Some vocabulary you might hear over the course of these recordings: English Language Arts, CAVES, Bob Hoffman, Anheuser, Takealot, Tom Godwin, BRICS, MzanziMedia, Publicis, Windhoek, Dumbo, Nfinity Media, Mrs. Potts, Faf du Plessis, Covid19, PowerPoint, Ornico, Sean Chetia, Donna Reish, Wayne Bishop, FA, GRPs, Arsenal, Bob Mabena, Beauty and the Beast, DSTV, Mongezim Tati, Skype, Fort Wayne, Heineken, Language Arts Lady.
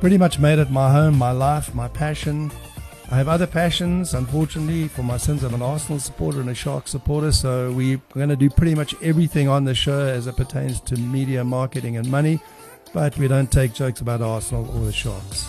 pretty much made it my home, my life, my passion. I have other passions, unfortunately, for my sins. I'm an Arsenal supporter and a Sharks supporter, so we're going to do pretty much everything on the show as it pertains to media, marketing and money, but we don't take jokes about Arsenal or the Sharks.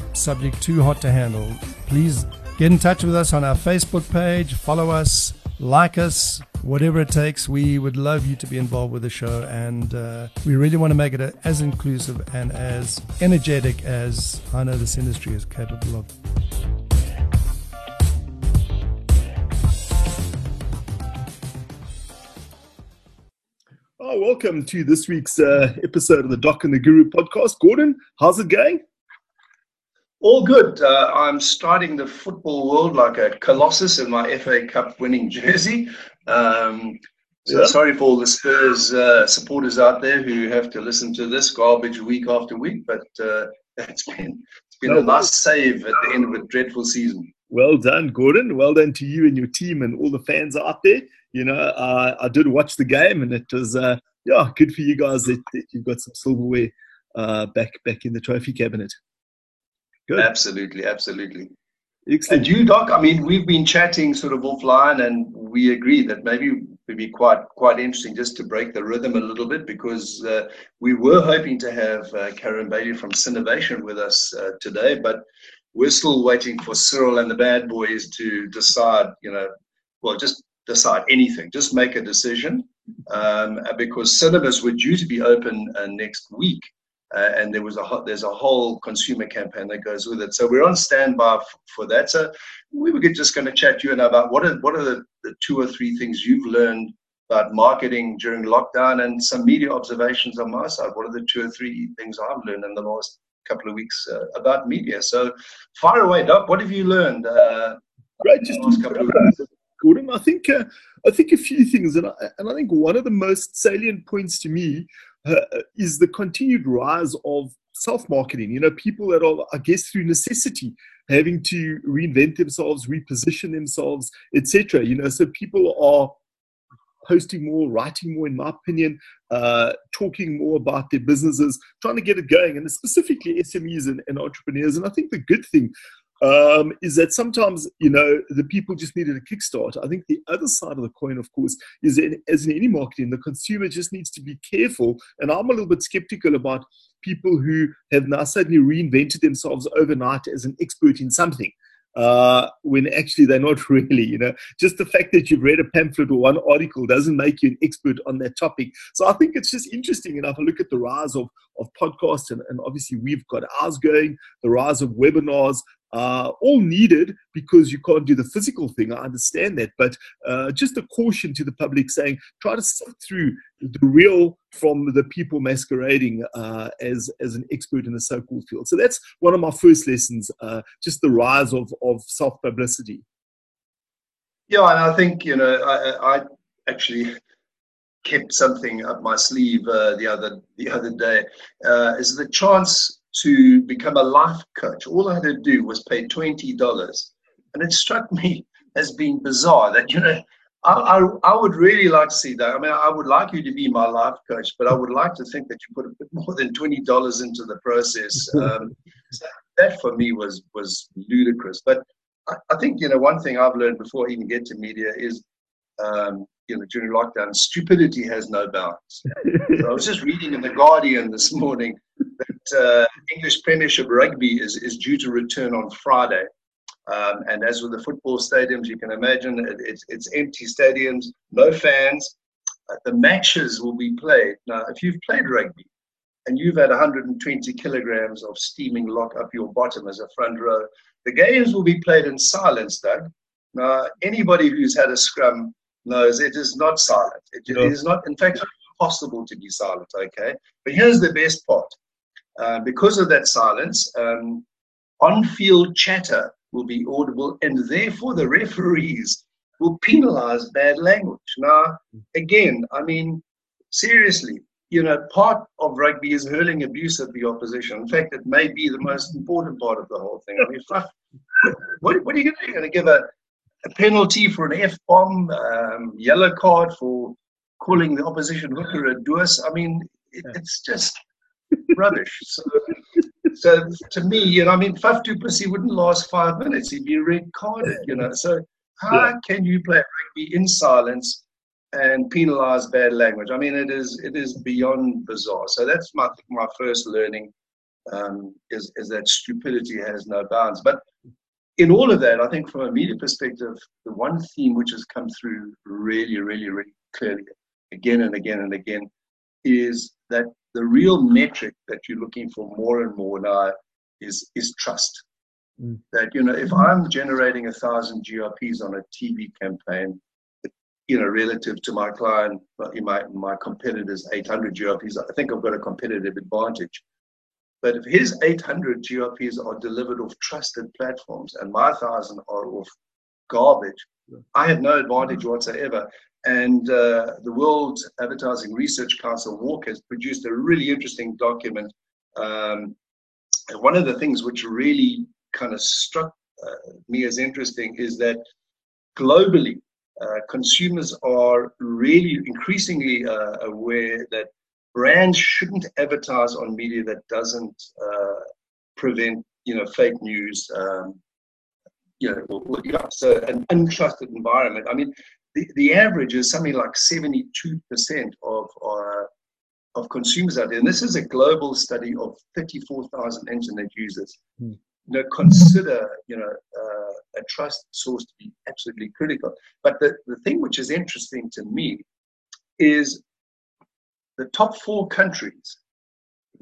subject too hot to handle. Please get in touch with us on our Facebook page, follow us, like us, whatever it takes. We would love you to be involved with the show, and we really want to make it as inclusive and as energetic as I know this industry is capable of. Oh, welcome to this week's episode of the Doc and the Guru podcast. Gordon, how's it going? All good. I'm starting the football world like a colossus in my FA Cup winning jersey. So sorry for all the Spurs supporters out there who have to listen to this garbage week after week, but it's been a nice save at the end of a dreadful season. Well done, Gordon. Well done to you and your team and all the fans out there. You know, I did watch the game, and it was good for you guys that you've got some silverware back in the trophy cabinet. Good. Absolutely. Excellent. And you, Doc, I mean, we've been chatting sort of offline, and we agree that maybe it would be quite interesting just to break the rhythm a little bit, because we were hoping to have Karen Bailey from Synnovation with us today, but we're still waiting for Cyril and the bad boys to decide, just decide anything, just make a decision, because cinemas were due to be open next week. And there's a whole consumer campaign that goes with it. So we're on standby for that. So we were just going to chat you and about what are the two or three things you've learned about marketing during lockdown, and some media observations on my side. What are the two or three things I've learned in the last couple of weeks about media? So fire away, Doc. What have you learned? Great. Just last couple of weeks. Gordon, I think a few things, and I think one of the most salient points to me is the continued rise of self-marketing. You know, people that are, I guess, through necessity, having to reinvent themselves, reposition themselves, etc. You know, so people are posting more, writing more, in my opinion, talking more about their businesses, trying to get it going, and specifically SMEs and entrepreneurs. And I think the good thing is that sometimes, the people just needed a kickstart. I think the other side of the coin, of course, is as in any marketing, the consumer just needs to be careful. And I'm a little bit skeptical about people who have now suddenly reinvented themselves overnight as an expert in something, when actually they're not really. Just the fact that you've read a pamphlet or one article doesn't make you an expert on that topic. So I think it's just interesting enough. I look at the rise of podcasts, and obviously we've got ours going, the rise of webinars, all needed because you can't do the physical thing. I understand that, but just a caution to the public saying, try to sift through the real from the people masquerading as an expert in the so-called field. So that's one of my first lessons, just the rise of self-publicity. Yeah, and I think, I actually kept something up my sleeve the other day, is the chance to become a life coach. All I had to do was pay $20, and it struck me as being bizarre that I would really like to see that. I mean, I would like you to be my life coach, but I would like to think that you put a bit more than $20 into the process. So that for me was ludicrous. But I think, you know, one thing I've learned before I even get to media is, you know, during lockdown, stupidity has no bounds. So I was just reading in The Guardian this morning that English Premiership rugby is due to return on Friday. And as with the football stadiums, you can imagine it's empty stadiums, no fans. The matches will be played. Now, if you've played rugby and you've had 120 kilograms of steaming lock up your bottom as a front row, the games will be played in silence, Doug. Now, anybody who's had a scrum knows it is not silent. It is not, in fact, impossible to be silent, okay? But here's the best part. Because of that silence, on-field chatter will be audible, and therefore the referees will penalize bad language. Now, again, I mean, seriously, you know, part of rugby is hurling abuse at the opposition. In fact, it may be the most important part of the whole thing. I mean, what are you going to do? You're going to give a penalty for an F-bomb, yellow card for calling the opposition hooker a doos. I mean, it's just rubbish. So to me, you know, I mean, Faf du Plessis wouldn't last 5 minutes. He'd be red-carded, you know. So how can you play rugby in silence and penalize bad language? I mean, it is beyond bizarre. So that's my first learning, is that stupidity has no bounds. But in all of that, I think from a media perspective, the one theme which has come through really, really, really clearly again and again and again is that the real metric that you're looking for more and more now is trust. Mm. That, you know, if I'm generating 1,000 GRPs on a TV campaign, you know, relative to my client, my competitor's 800 GRPs, I think I've got a competitive advantage. But if his 800 GRPs are delivered off trusted platforms and my 1,000 are off garbage, I have no advantage whatsoever. And the World Advertising Research Council, Walker, has produced a really interesting document. And one of the things which really kind of struck me as interesting is that globally, consumers are really increasingly aware that brands shouldn't advertise on media that doesn't prevent, you know, fake news, so an untrusted environment. I mean, the average is something like 72% of consumers out there, and this is a global study of 34,000 internet users. Mm. You know, consider, you know, a trust source to be absolutely critical. But the thing which is interesting to me is the top 4 countries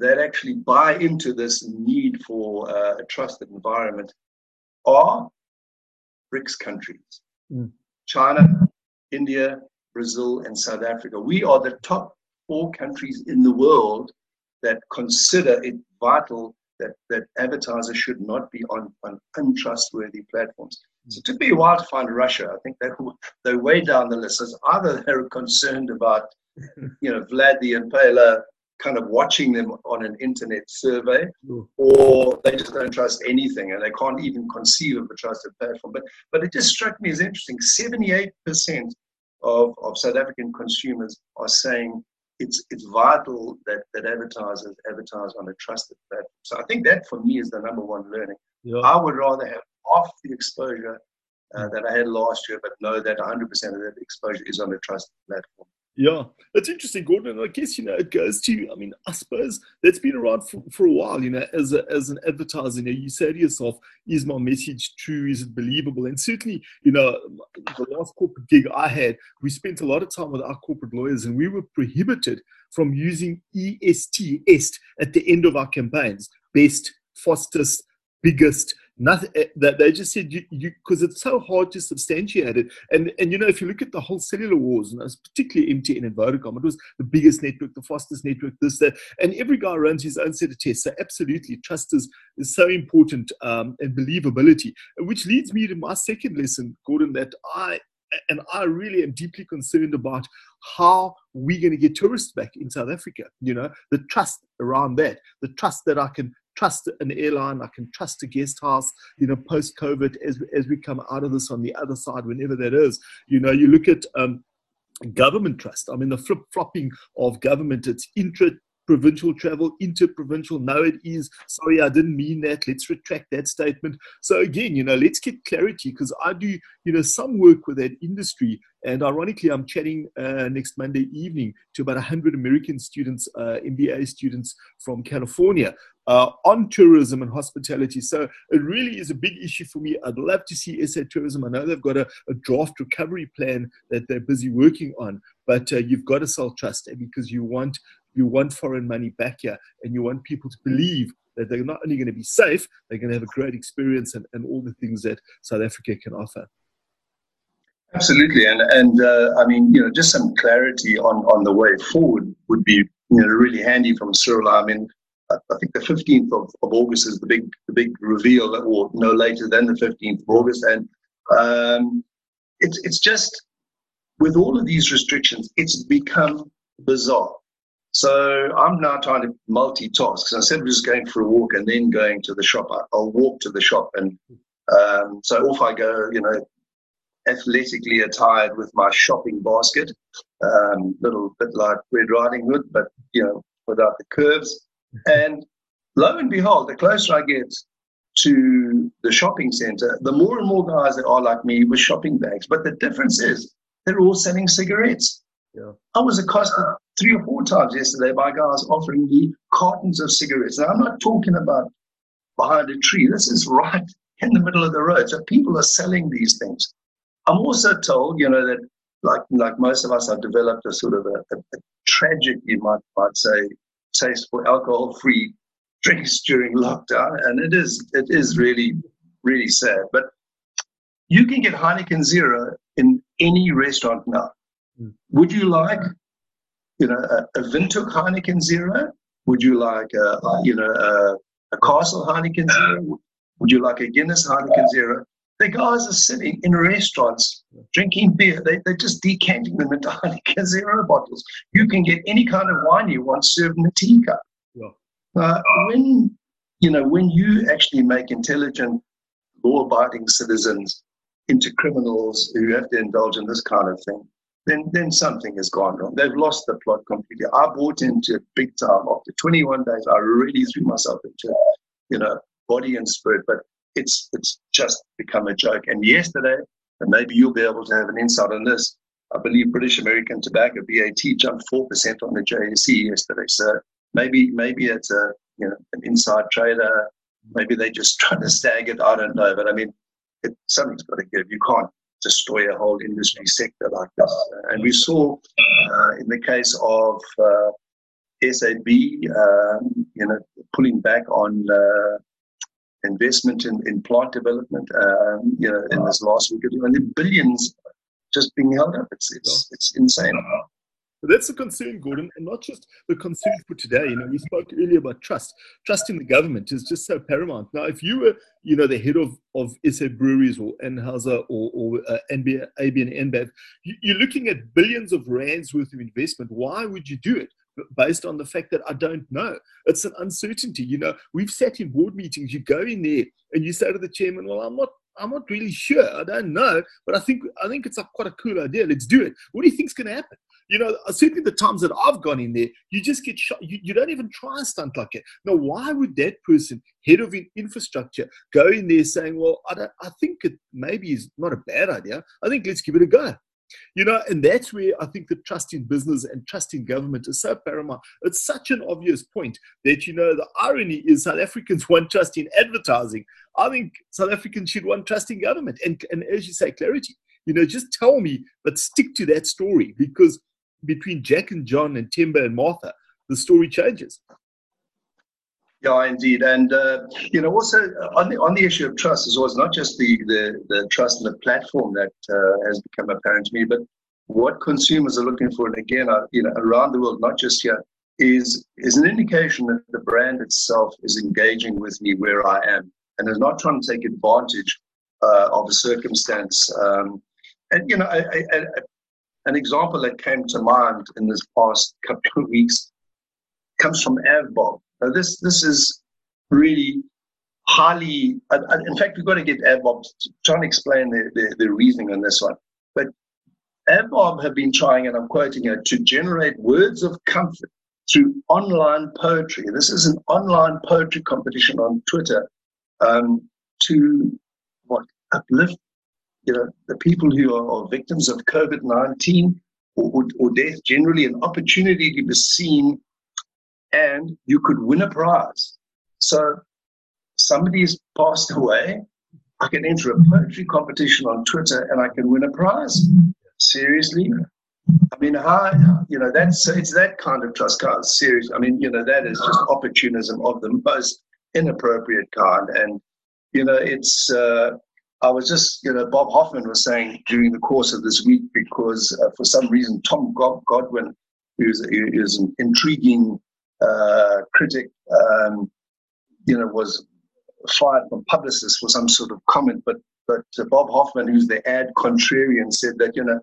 that actually buy into this need for a trusted environment are BRICS countries. Mm. China, India, Brazil, and South Africa. We are the top 4 countries in the world that consider it vital that advertisers should not be on untrustworthy platforms. So it took me a while to find Russia. I think they're way down the list. It's either they're concerned about, you know, Vlad the Impaler kind of watching them on an internet survey, or they just don't trust anything and they can't even conceive of a trusted platform. But it just struck me as interesting. 78% of South African consumers are saying it's vital that advertisers advertise on a trusted platform. So I think that for me is the number one learning. Yeah. I would rather have half the exposure that I had last year, but know that 100% of that exposure is on a trusted platform. Yeah, that's interesting, Gordon. And I guess, you know, it goes to, I mean, I suppose that's been around for a while, you know, as an advertiser, you know, you say to yourself, is my message true? Is it believable? And certainly, you know, the last corporate gig I had, we spent a lot of time with our corporate lawyers and we were prohibited from using EST at the end of our campaigns, best, fastest, biggest. Nothing that they just said, you because it's so hard to substantiate it. And you know, if you look at the whole cellular wars, and it was particularly MTN and Vodacom, it was the biggest network, the fastest network, this, that, and every guy runs his own set of tests. So absolutely, trust is so important, and believability, which leads me to my second lesson, Gordon, that I really am deeply concerned about how we're going to get tourists back in South Africa. You know, the trust around that, the trust that I can trust an airline, I can trust a guest house, you know, post-COVID as we come out of this on the other side, whenever that is. You know, you look at government trust. I mean, the flip-flopping of government, it's intra provincial travel, interprovincial. No, it is. Sorry, I didn't mean that. Let's retract that statement. So again, you know, let's get clarity, because I do, you know, some work with that industry. And ironically, I'm chatting next Monday evening to about 100 American students, MBA students from California on tourism and hospitality. So it really is a big issue for me. I'd love to see SA Tourism. I know they've got a draft recovery plan that they're busy working on, but you've got to sell trust, because you want foreign money back here, and you want people to believe that they're not only going to be safe, they're going to have a great experience and all the things that South Africa can offer. Absolutely, and I mean, you know, just some clarity on the way forward would be, you know, really handy from Cyril. I mean, I think the 15th of August is the big reveal, or no later than the 15th of August, and it's just, with all of these restrictions, it's become bizarre. So I'm now trying to multitask. Instead of just going for a walk and then going to the shop, I'll walk to the shop, and so off I go, you know, athletically attired with my shopping basket, little bit like Red Riding Hood, but, you know, without the curves. And lo and behold, the closer I get to the shopping center, the more and more guys that are like me with shopping bags. But the difference is they're all selling cigarettes. Yeah. I was accosted 3 or 4 times yesterday by guys offering me cartons of cigarettes. Now, I'm not talking about behind a tree. This is right in the middle of the road. So people are selling these things. I'm also told, you know, that like most of us, I've developed a sort of a tragic, you might say, taste for alcohol-free drinks during lockdown, and it is really, really sad. But you can get Heineken Zero in any restaurant now. Mm. Would you like, you know, a Windhoek Heineken Zero? Would you like, you know, a Castle Heineken Zero? Would you like a Guinness Heineken Zero? The guys are sitting in restaurants drinking beer. They're just decanting them into Unica Zero bottles. You can get any kind of wine you want served in a teacup. Yeah. When you actually make intelligent, law-abiding citizens into criminals who have to indulge in this kind of thing, then something has gone wrong. They've lost the plot completely. I bought into it big time. After 21 days, I really threw myself into, you know, body and spirit, but it's just become a joke. And yesterday, and maybe you'll be able to have an insight on this, I believe British American Tobacco, BAT, jumped 4% on the JSE yesterday. So maybe it's a, you know, an inside trader. Maybe they're just trying to snag it. I don't know. But I mean, something's got to give. You can't destroy a whole industry sector like this. And we saw in the case of SAB, you know, pulling back on investment in plant development, you know, in this last week, and the billions just being held up. It's insane. But that's the concern, Gordon, and not just the concern for today. You know, we spoke earlier about trust. Trust in the government is just so paramount. Now, if you were, you know, the head of SA Breweries or Anheuser or AB and InBev, you're looking at billions of rands worth of investment. Why would you do it? Based on the fact that I don't know. It's an uncertainty. You know, we've sat in board meetings, you go in there and you say to the chairman, well, I'm not really sure. I don't know, but I think it's quite a cool idea. Let's do it. What do you think's going to happen? You know, certainly the times that I've gone in there, you just get shot. You don't even try a stunt like it. Now, why would that person, head of infrastructure, go in there saying, well, I think it maybe is not a bad idea. I think let's give it a go. You know, and that's where I think the trust in business and trust in government is so paramount. It's such an obvious point that, you know, the irony is South Africans want trust in advertising. I think South Africans should want trust in government. And as you say, clarity. You know, just tell me, but stick to that story, because between Jack and John and Timber and Martha, the story changes. Yeah, indeed. And, you know, also on the issue of trust as well, it's not just the trust in the platform that has become apparent to me, but what consumers are looking for, and again, you know, around the world, not just here, is an indication that the brand itself is engaging with me where I am and is not trying to take advantage of a circumstance. And, you know, an example that came to mind in this past couple of weeks comes from Airbob. Now this is really highly, in fact, we've got to get Airbob to try and explain their reasoning on this one. But Airbob have been trying, and I'm quoting her, to generate words of comfort through online poetry. This is an online poetry competition on Twitter to uplift the people who are victims of COVID-19 or death generally, an opportunity to be seen, and you could win a prize. So somebody's passed away, I can enter a poetry competition on Twitter and I can win a prize. Seriously? I mean, it's that kind of trust card. Seriously. I mean, that is just opportunism of the most inappropriate kind. And, it's, I was just, Bob Hoffman was saying during the course of this week, because for some reason, Tom Godwin, who's an intriguing critic, was fired from Publicis for some sort of comment, but Bob Hoffman, who's the AdContrarian, said that,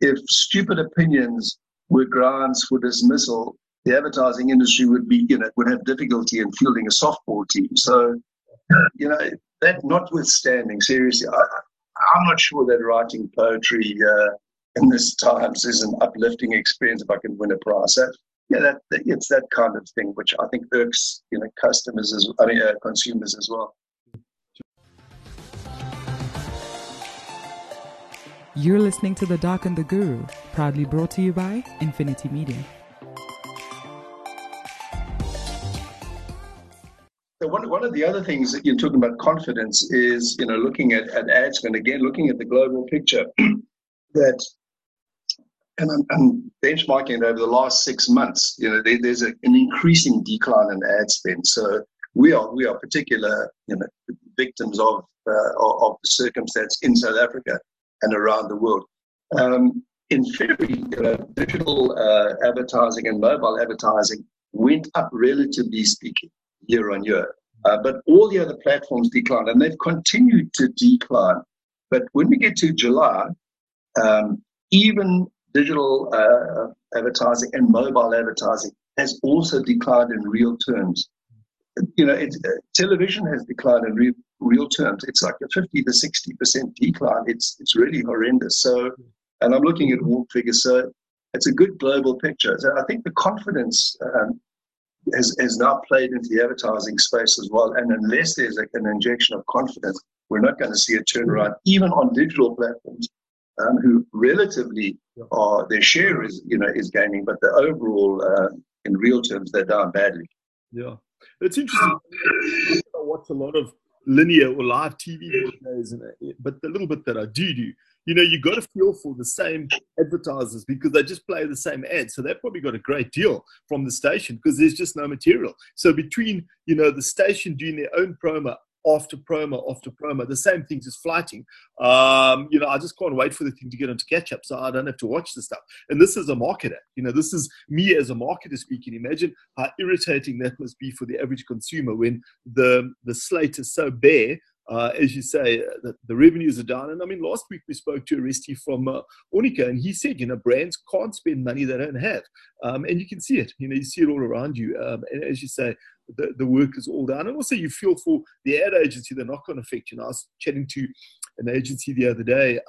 if stupid opinions were grounds for dismissal, the advertising industry would be, would have difficulty in fielding a softball team. So, that notwithstanding, seriously, I'm not sure that writing poetry in this times is an uplifting experience if I can win a prize. So, it's that kind of thing which I think irks, consumers as well. You're listening to The Doc and the Guru, proudly brought to you by Nfinity Media. So one of the other things that you're talking about confidence is, looking at ads, and again, looking at the global picture that, and I'm benchmarking it over the last 6 months, there's an increasing decline in ad spend. So we are particular, victims of the circumstance in South Africa and around the world. In February, digital advertising and mobile advertising went up, relatively speaking, year on year. But all the other platforms declined, and they've continued to decline. But when we get to July, even digital advertising and mobile advertising has also declined in real terms. Television has declined in real terms. It's like a 50 to 60% decline. It's really horrendous. So, and I'm looking at all figures. So it's a good global picture. So I think the confidence has now played into the advertising space as well. And unless there's an injection of confidence, we're not going to see a turnaround, even on digital platforms, who relatively are, their share is gaining, but the overall, in real terms, they're down badly. Yeah. It's interesting. I watch a lot of linear or live TV shows, but the little bit that I do, you got to feel for the same advertisers because they just play the same ads. So they've probably got a great deal from the station because there's just no material. So between, the station doing their own promo after promo after promo, the same thing's just flighting. I just can't wait for the thing to get onto catch up so I don't have to watch the stuff. And this is a marketer. This is me as a marketer speaking. Imagine how irritating that must be for the average consumer when the slate is so bare. As you say, the revenues are down. And I mean, last week we spoke to Oresti from Ornico, and he said, brands can't spend money they don't have. And you can see it, you see it all around you. And as you say, the work is all down. And also you feel for the ad agency, the knock-on effect. I was chatting to an agency the other day.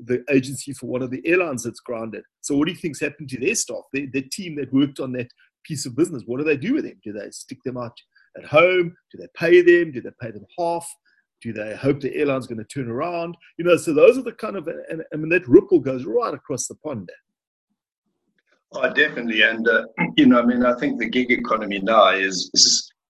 The agency for one of the airlines that's grounded. So what do you think's happened to their staff, the team that worked on that piece of business? What do they do with them? Do they stick them out at home? Do they pay them? Do they pay them half? Do they hope the airline's going to turn around? So those are the kind of, that ripple goes right across the pond. Oh, definitely. And, I think the gig economy now is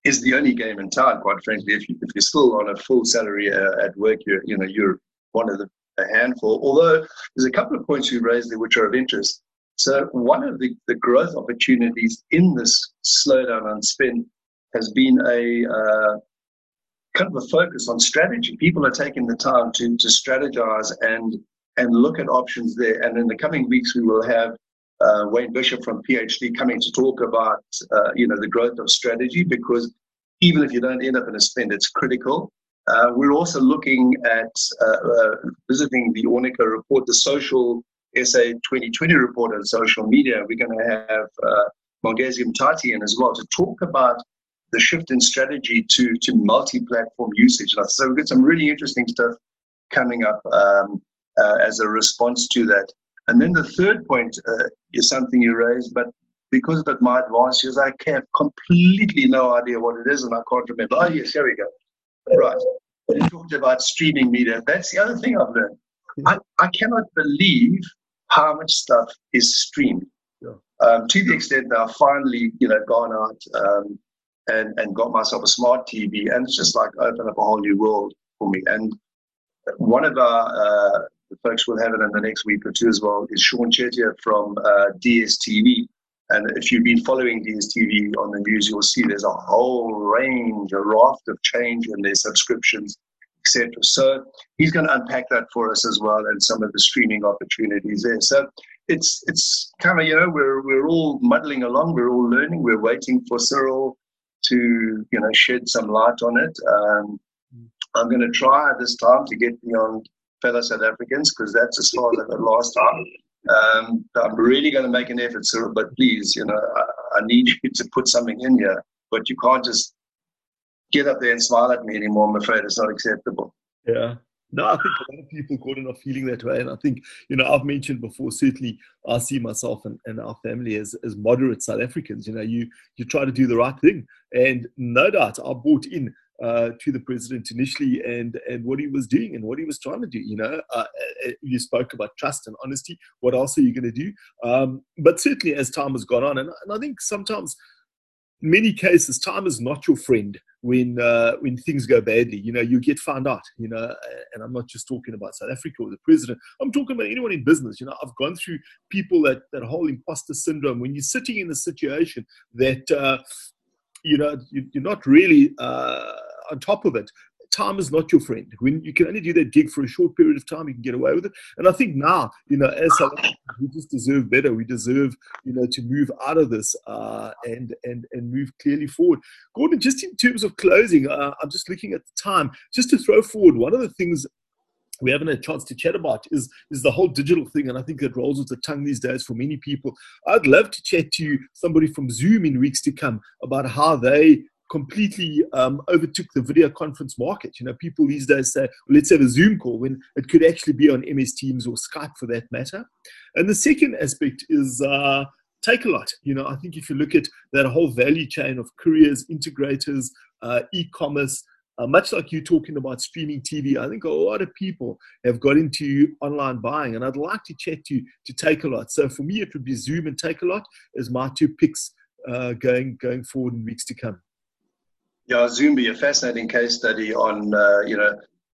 the only game in town, quite frankly. If you're still on a full salary at work, you're one of a handful. Although there's a couple of points you raised there which are of interest. So one of the growth opportunities in this slowdown on spend has been a focus on strategy. People are taking the time to strategize and look at options there. And in the coming weeks, we will have Wayne Bishop from PhD coming to talk about, the growth of strategy, because even if you don't end up in a spend, it's critical. We're also looking at visiting the Ornico report, the social SA 2020 report on social media. We're going to have Mongezim Tati in as well to talk about the shift in strategy to multi-platform usage. So we've got some really interesting stuff coming up as a response to that. And then the third point is something you raised, but because that my advance years, I have completely no idea what it is and I can't remember. Oh, yes, here we go. Right. You talked about streaming media. That's the other thing I've learned. I cannot believe how much stuff is streamed. Yeah. To the extent that I've finally, gone out and got myself a smart TV, and it's just like opened up a whole new world for me. And one of our the folks will have it in the next week or two as well is Sean Chetia from DSTV. And if you've been following DSTV on the news, you'll see there's a whole range, a raft of change in their subscriptions, etc. So he's going to unpack that for us as well, and some of the streaming opportunities there. So it's kind of, we're all muddling along, we're all learning, we're waiting for Cyril to, shed some light on it. I'm going to try this time to get beyond fellow South Africans, because that's as far as I got last time. I'm really going to make an effort, Cyril, but please, I need you to put something in here, but you can't just get up there and smile at me anymore. I'm afraid it's not acceptable. Yeah. No, I think a lot of people, Gordon, are feeling that way. And I think, I've mentioned before, certainly I see myself and our family as moderate South Africans. You try to do the right thing. And no doubt I bought in to the president initially and what he was doing and what he was trying to do. You spoke about trust and honesty. What else are you going to do? But certainly as time has gone on, and I think sometimes, in many cases, time is not your friend when things go badly. You get found out, and I'm not just talking about South Africa or the president. I'm talking about anyone in business. I've gone through people that whole imposter syndrome. When you're sitting in a situation that, you're not really on top of it. Time is not your friend. When you can only do that gig for a short period of time, you can get away with it. And I think now, as South Africans, we just deserve better. We deserve, to move out of this and move clearly forward. Gordon, just in terms of closing, I'm just looking at the time. Just to throw forward, one of the things we haven't had a chance to chat about is the whole digital thing, and I think that rolls with the tongue these days for many people. I'd love to chat to you, somebody from Zoom in weeks to come, about how they completely overtook the video conference market. People these days say, let's have a Zoom call, when it could actually be on MS Teams or Skype for that matter. And the second aspect is Takealot. I think if you look at that whole value chain of couriers, integrators, e-commerce, much like you talking about streaming TV, I think a lot of people have got into online buying, and I'd like to chat to you to Takealot. So for me, it would be Zoom and Takealot as my two picks going forward in weeks to come. Yeah, Zoom be a fascinating case study on,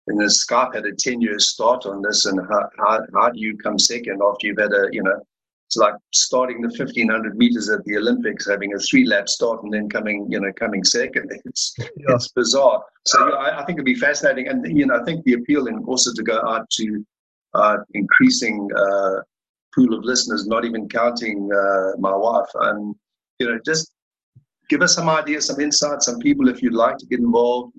and Skype had a 10-year start on this, and how do you come second after you've had it's like starting the 1500 meters at the Olympics, having a 3-lap start and then coming second. It's bizarre. So I think it'd be fascinating. And, I think the appeal and also to go out to increasing pool of listeners, not even counting my wife, and, just give us some ideas, some insights, some people, if you'd like to get involved,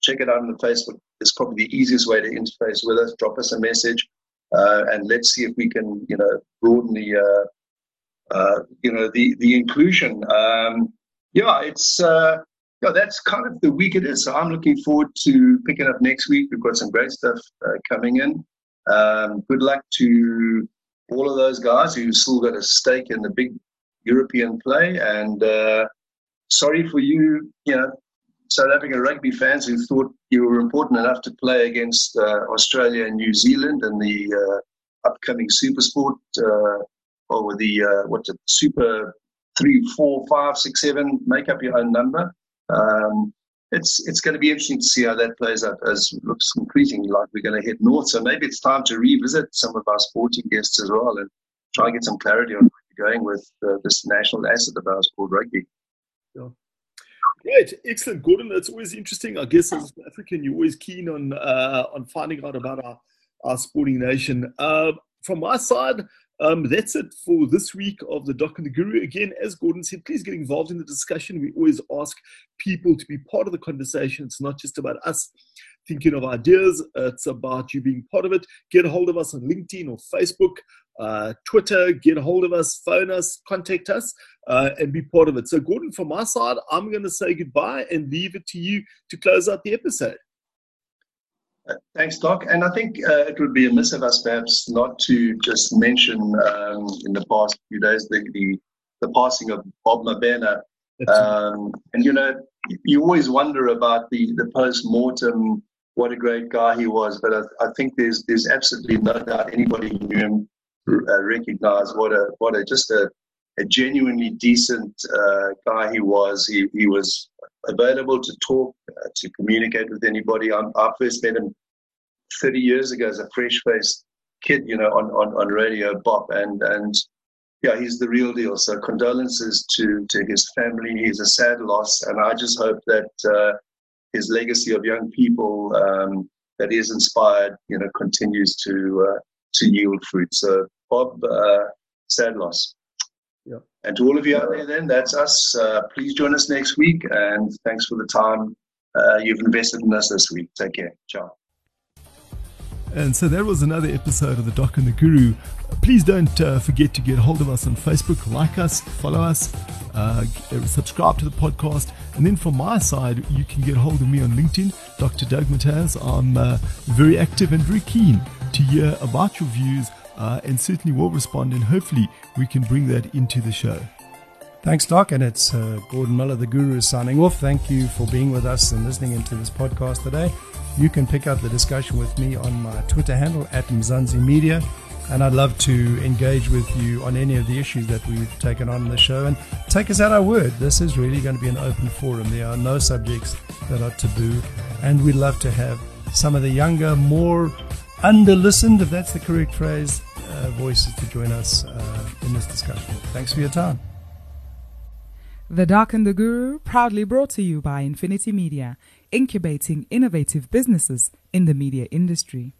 check it out on the Facebook. It's probably the easiest way to interface with us. Drop us a message, and let's see if we can, broaden the, the inclusion. That's kind of the week it is. So I'm looking forward to picking up next week. We've got some great stuff coming in. Good luck to all of those guys who still got a stake in the big European play, and, sorry for you, South African rugby fans who thought you were important enough to play against Australia and New Zealand in the upcoming Supersport, or the Super 3, 4, 5, 6, 7. Make up your own number. It's going to be interesting to see how that plays out, as it looks increasingly like we're going to head north. So maybe it's time to revisit some of our sporting guests as well and try and get some clarity on where you're going with this national asset of ours called rugby. Yeah. Great, excellent, Gordon. That's always interesting. I guess as an African, you're always keen on finding out about our sporting nation. From my side, that's it for this week of The Doc and the Guru. Again, as Gordon said, please get involved in the discussion. We always ask people to be part of the conversation. It's not just about us thinking of ideas. It's about you being part of it. Get a hold of us on LinkedIn or Facebook, Twitter. Get a hold of us, phone us, contact us, and be part of it. So, Gordon, from my side, I'm going to say goodbye and leave it to you to close out the episode. Thanks, Doc. And I think it would be amiss of us perhaps not to just mention in the past few days the the passing of Bob Mabena. And, you know, you always wonder about the post-mortem, what a great guy he was. But I think there's absolutely no doubt anybody who knew him recognized what a genuinely decent guy he was. He was available to talk, to communicate with anybody. I first met him 30 years ago as a fresh-faced kid, you know, on Radio Bob. And yeah, he's the real deal. So condolences to his family. He's a sad loss. And I just hope that his legacy of young people that is inspired, you know, continues to yield fruit. So Bob, sad loss. Yeah. And to all of you out there then, that's us. Please join us next week, and thanks for the time you've invested in us this week. Take care. Ciao. And so that was another episode of The Doc and the Guru. Please don't forget to get hold of us on Facebook, like us, follow us, subscribe to the podcast. And then from my side, you can get hold of me on LinkedIn, Dr. Doug Mateus. I'm very active and very keen to hear about your views, and certainly will respond, and hopefully we can bring that into the show. Thanks, Doc, and it's Gordon Muller, the Guru, signing off. Thank you for being with us and listening into this podcast today. You can pick up the discussion with me on my Twitter handle, @MzanziMedia, and I'd love to engage with you on any of the issues that we've taken on in the show, and take us at our word. This is really going to be an open forum. There are no subjects that are taboo, and we'd love to have some of the younger, more under-listened, if that's the correct phrase, voices to join us in this discussion. Thanks for your time. The Doc and the Guru, proudly brought to you by Nfinity Media, incubating innovative businesses in the media industry.